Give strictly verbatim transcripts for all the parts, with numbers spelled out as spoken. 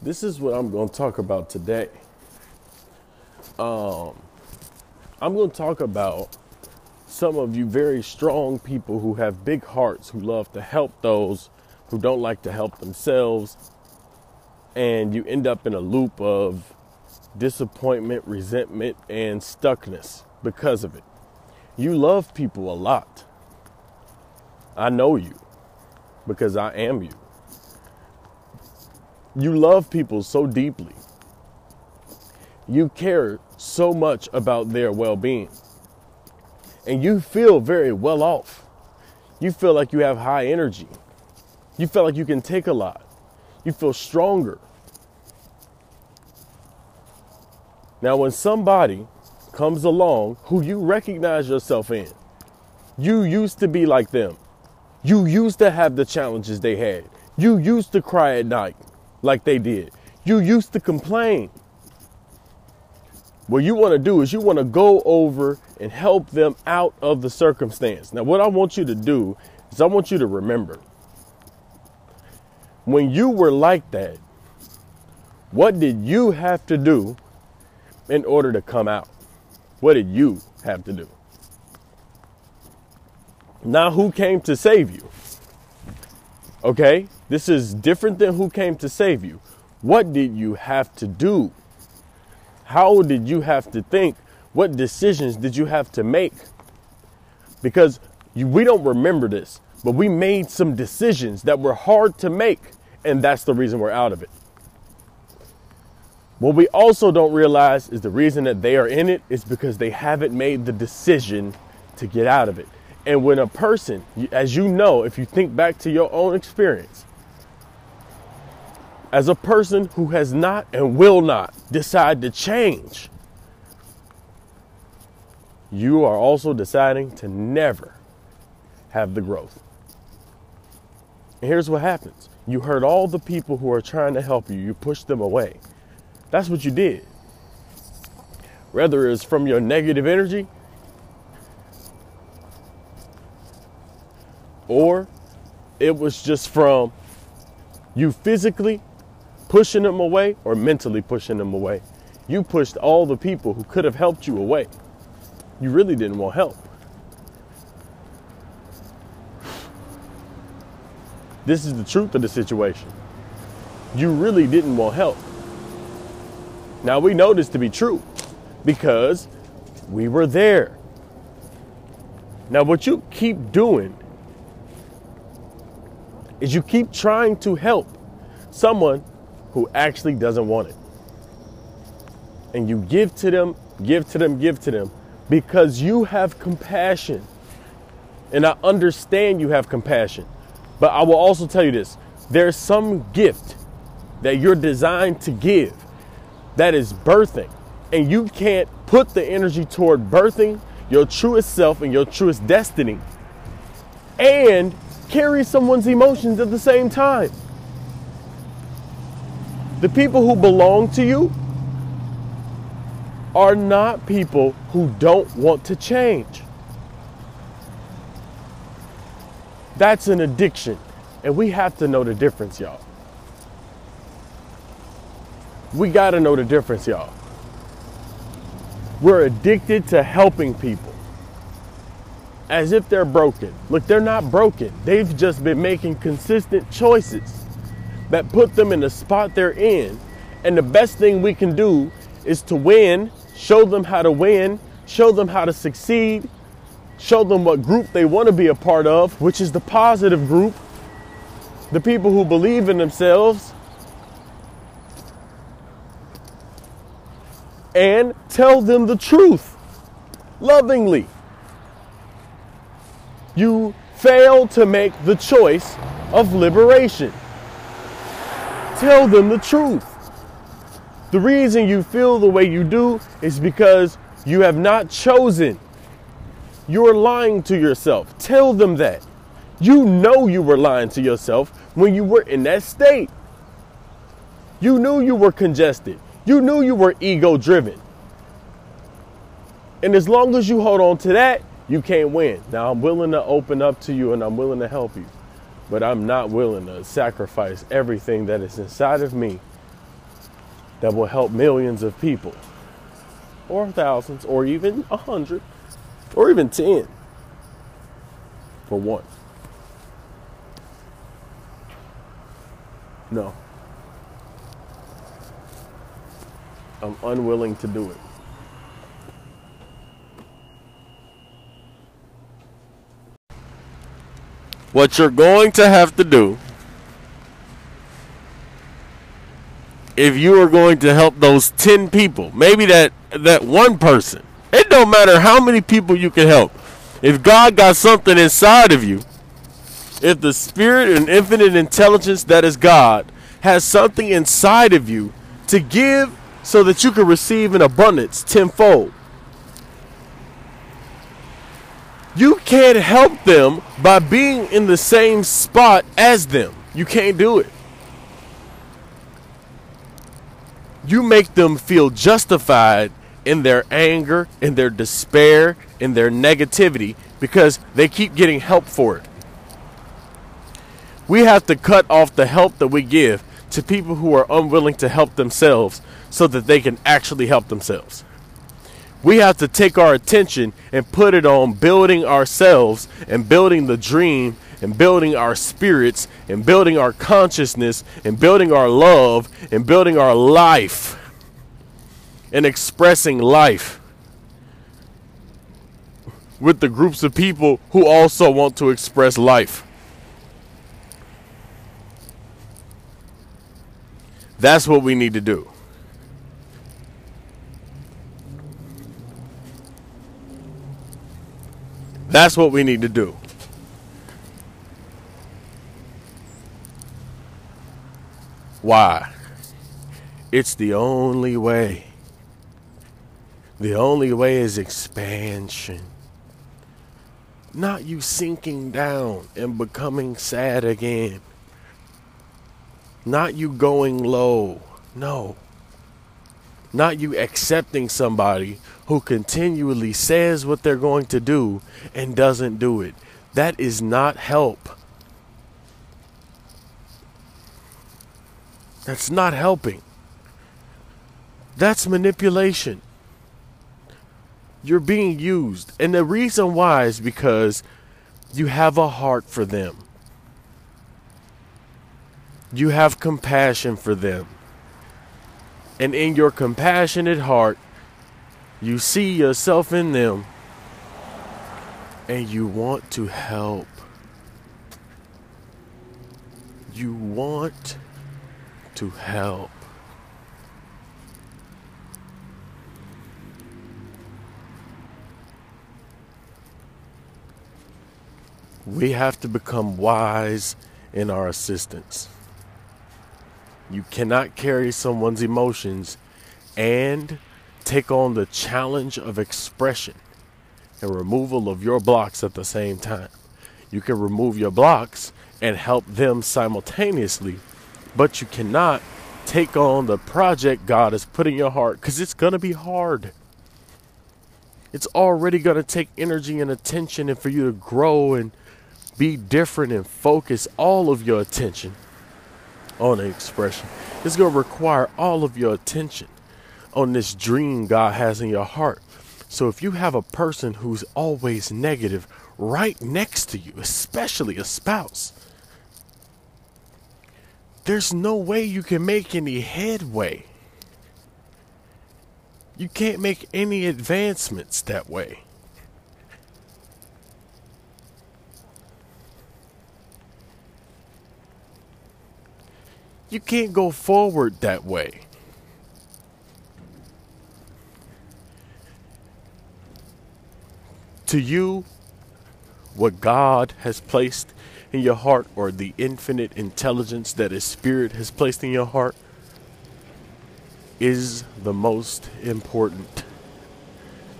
This is what I'm going to talk about today. Um, I'm going to talk about some of you very strong people who have big hearts, who love to help those who don't like to help themselves. And you end up in a loop of disappointment, resentment, and stuckness because of it. You love people a lot. I know you because I am you. You love people so deeply. You care so much about their well-being. And you feel very well off. You feel like you have high energy. You feel like you can take a lot. You feel stronger. Now, when somebody comes along who you recognize yourself in, you used to be like them. You used to have the challenges they had. You used to cry at night like they did. You used to complain. What you want to do is you want to go over and help them out of the circumstance. Now, what I want you to do is I want you to remember, when you were like that, what did you have to do in order to come out? What did you have to do? Now, who came to save you? Okay, this is different than who came to save you. What did you have to do? How did you have to think? What decisions did you have to make? Because you, we don't remember this, but we made some decisions that were hard to make, and that's the reason we're out of it. What we also don't realize is the reason that they are in it is because they haven't made the decision to get out of it. And when a person, as you know, if you think back to your own experience, as a person who has not and will not decide to change, you are also deciding to never have the growth. And here's what happens. You hurt all the people who are trying to help you. You push them away. That's what you did. Whether it's from your negative energy or it was just from you physically pushing them away or mentally pushing them away. You pushed all the people who could have helped you away. You really didn't want help. This is the truth of the situation. You really didn't want help. Now, we know this to be true because we were there. Now, what you keep doing is you keep trying to help someone who actually doesn't want it. And you give to them, give to them, give to them because you have compassion. And I understand you have compassion, but I will also tell you this. There's some gift that you're designed to give that is birthing, and you can't put the energy toward birthing your truest self and your truest destiny and carry someone's emotions at the same time. The people who belong to you are not people who don't want to change. That's an addiction, and we have to know the difference, y'all. We got to know the difference, y'all. We're addicted to helping people as if they're broken. Look, they're not broken. They've just been making consistent choices that put them in the spot they're in. And the best thing we can do is to win, show them how to win, show them how to succeed, show them what group they want to be a part of, which is the positive group, the people who believe in themselves, and tell them the truth lovingly. You fail to make the choice of liberation. Tell them the truth. The reason you feel the way you do is because you have not chosen. You're lying to yourself. Tell them that. You know you were lying to yourself when you were in that state. You knew you were congested. You knew you were ego-driven. And as long as you hold on to that, you can't win. Now, I'm willing to open up to you and I'm willing to help you, but I'm not willing to sacrifice everything that is inside of me that will help millions of people, or thousands, or even a hundred, or even ten for one. No. I'm unwilling to do it. What you're going to have to do, if you are going to help those ten people, maybe that, that one person, it don't matter how many people you can help. If God got something inside of you, if the spirit and infinite intelligence that is God has something inside of you to give so that you can receive in abundance tenfold, you can't help them by being in the same spot as them. You can't do it. You make them feel justified in their anger, in their despair, in their negativity, because they keep getting help for it. We have to cut off the help that we give to people who are unwilling to help themselves so that they can actually help themselves. We have to take our attention and put it on building ourselves and building the dream and building our spirits and building our consciousness and building our love and building our life and expressing life with the groups of people who also want to express life. That's what we need to do. That's what we need to do. Why? It's the only way. The only way is expansion. Not you sinking down and becoming sad again. Not you going low. No. Not you accepting somebody who continually says what they're going to do and doesn't do it. That is not help. That's not helping. That's manipulation. You're being used. And the reason why is because you have a heart for them. You have compassion for them. And in your compassionate heart, you see yourself in them and you want to help. You want to help. We have to become wise in our assistance. You cannot carry someone's emotions and take on the challenge of expression and removal of your blocks at the same time. You can remove your blocks and help them simultaneously, but you cannot take on the project God has put in your heart, because it's going to be hard. It's already going to take energy and attention, and for you to grow and be different and focus all of your attention on the expression. It's going to require all of your attention on this dream God has in your heart. So if you have a person who's always negative right next to you, especially a spouse, there's no way you can make any headway. You can't make any advancements that way. You can't go forward that way. To you, what God has placed in your heart, or the infinite intelligence that His Spirit has placed in your heart, is the most important.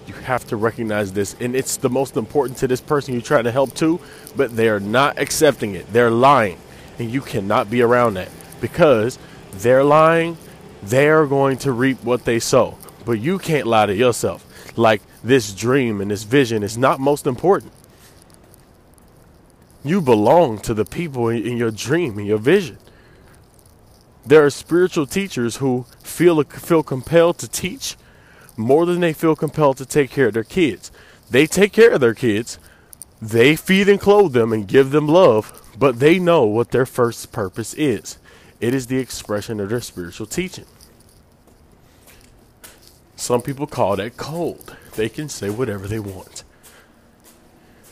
You have to recognize this, and it's the most important to this person you're trying to help too, but they're not accepting it. They're lying, and you cannot be around that. Because they're lying, they're going to reap what they sow. But you can't lie to yourself. Like, this dream and this vision is not most important. You belong to the people in your dream, in your vision. There are spiritual teachers who feel feel compelled to teach more than they feel compelled to take care of their kids. They take care of their kids. They feed and clothe them and give them love, but they know what their first purpose is. It is the expression of their spiritual teaching. Some people call that cold. They can say whatever they want.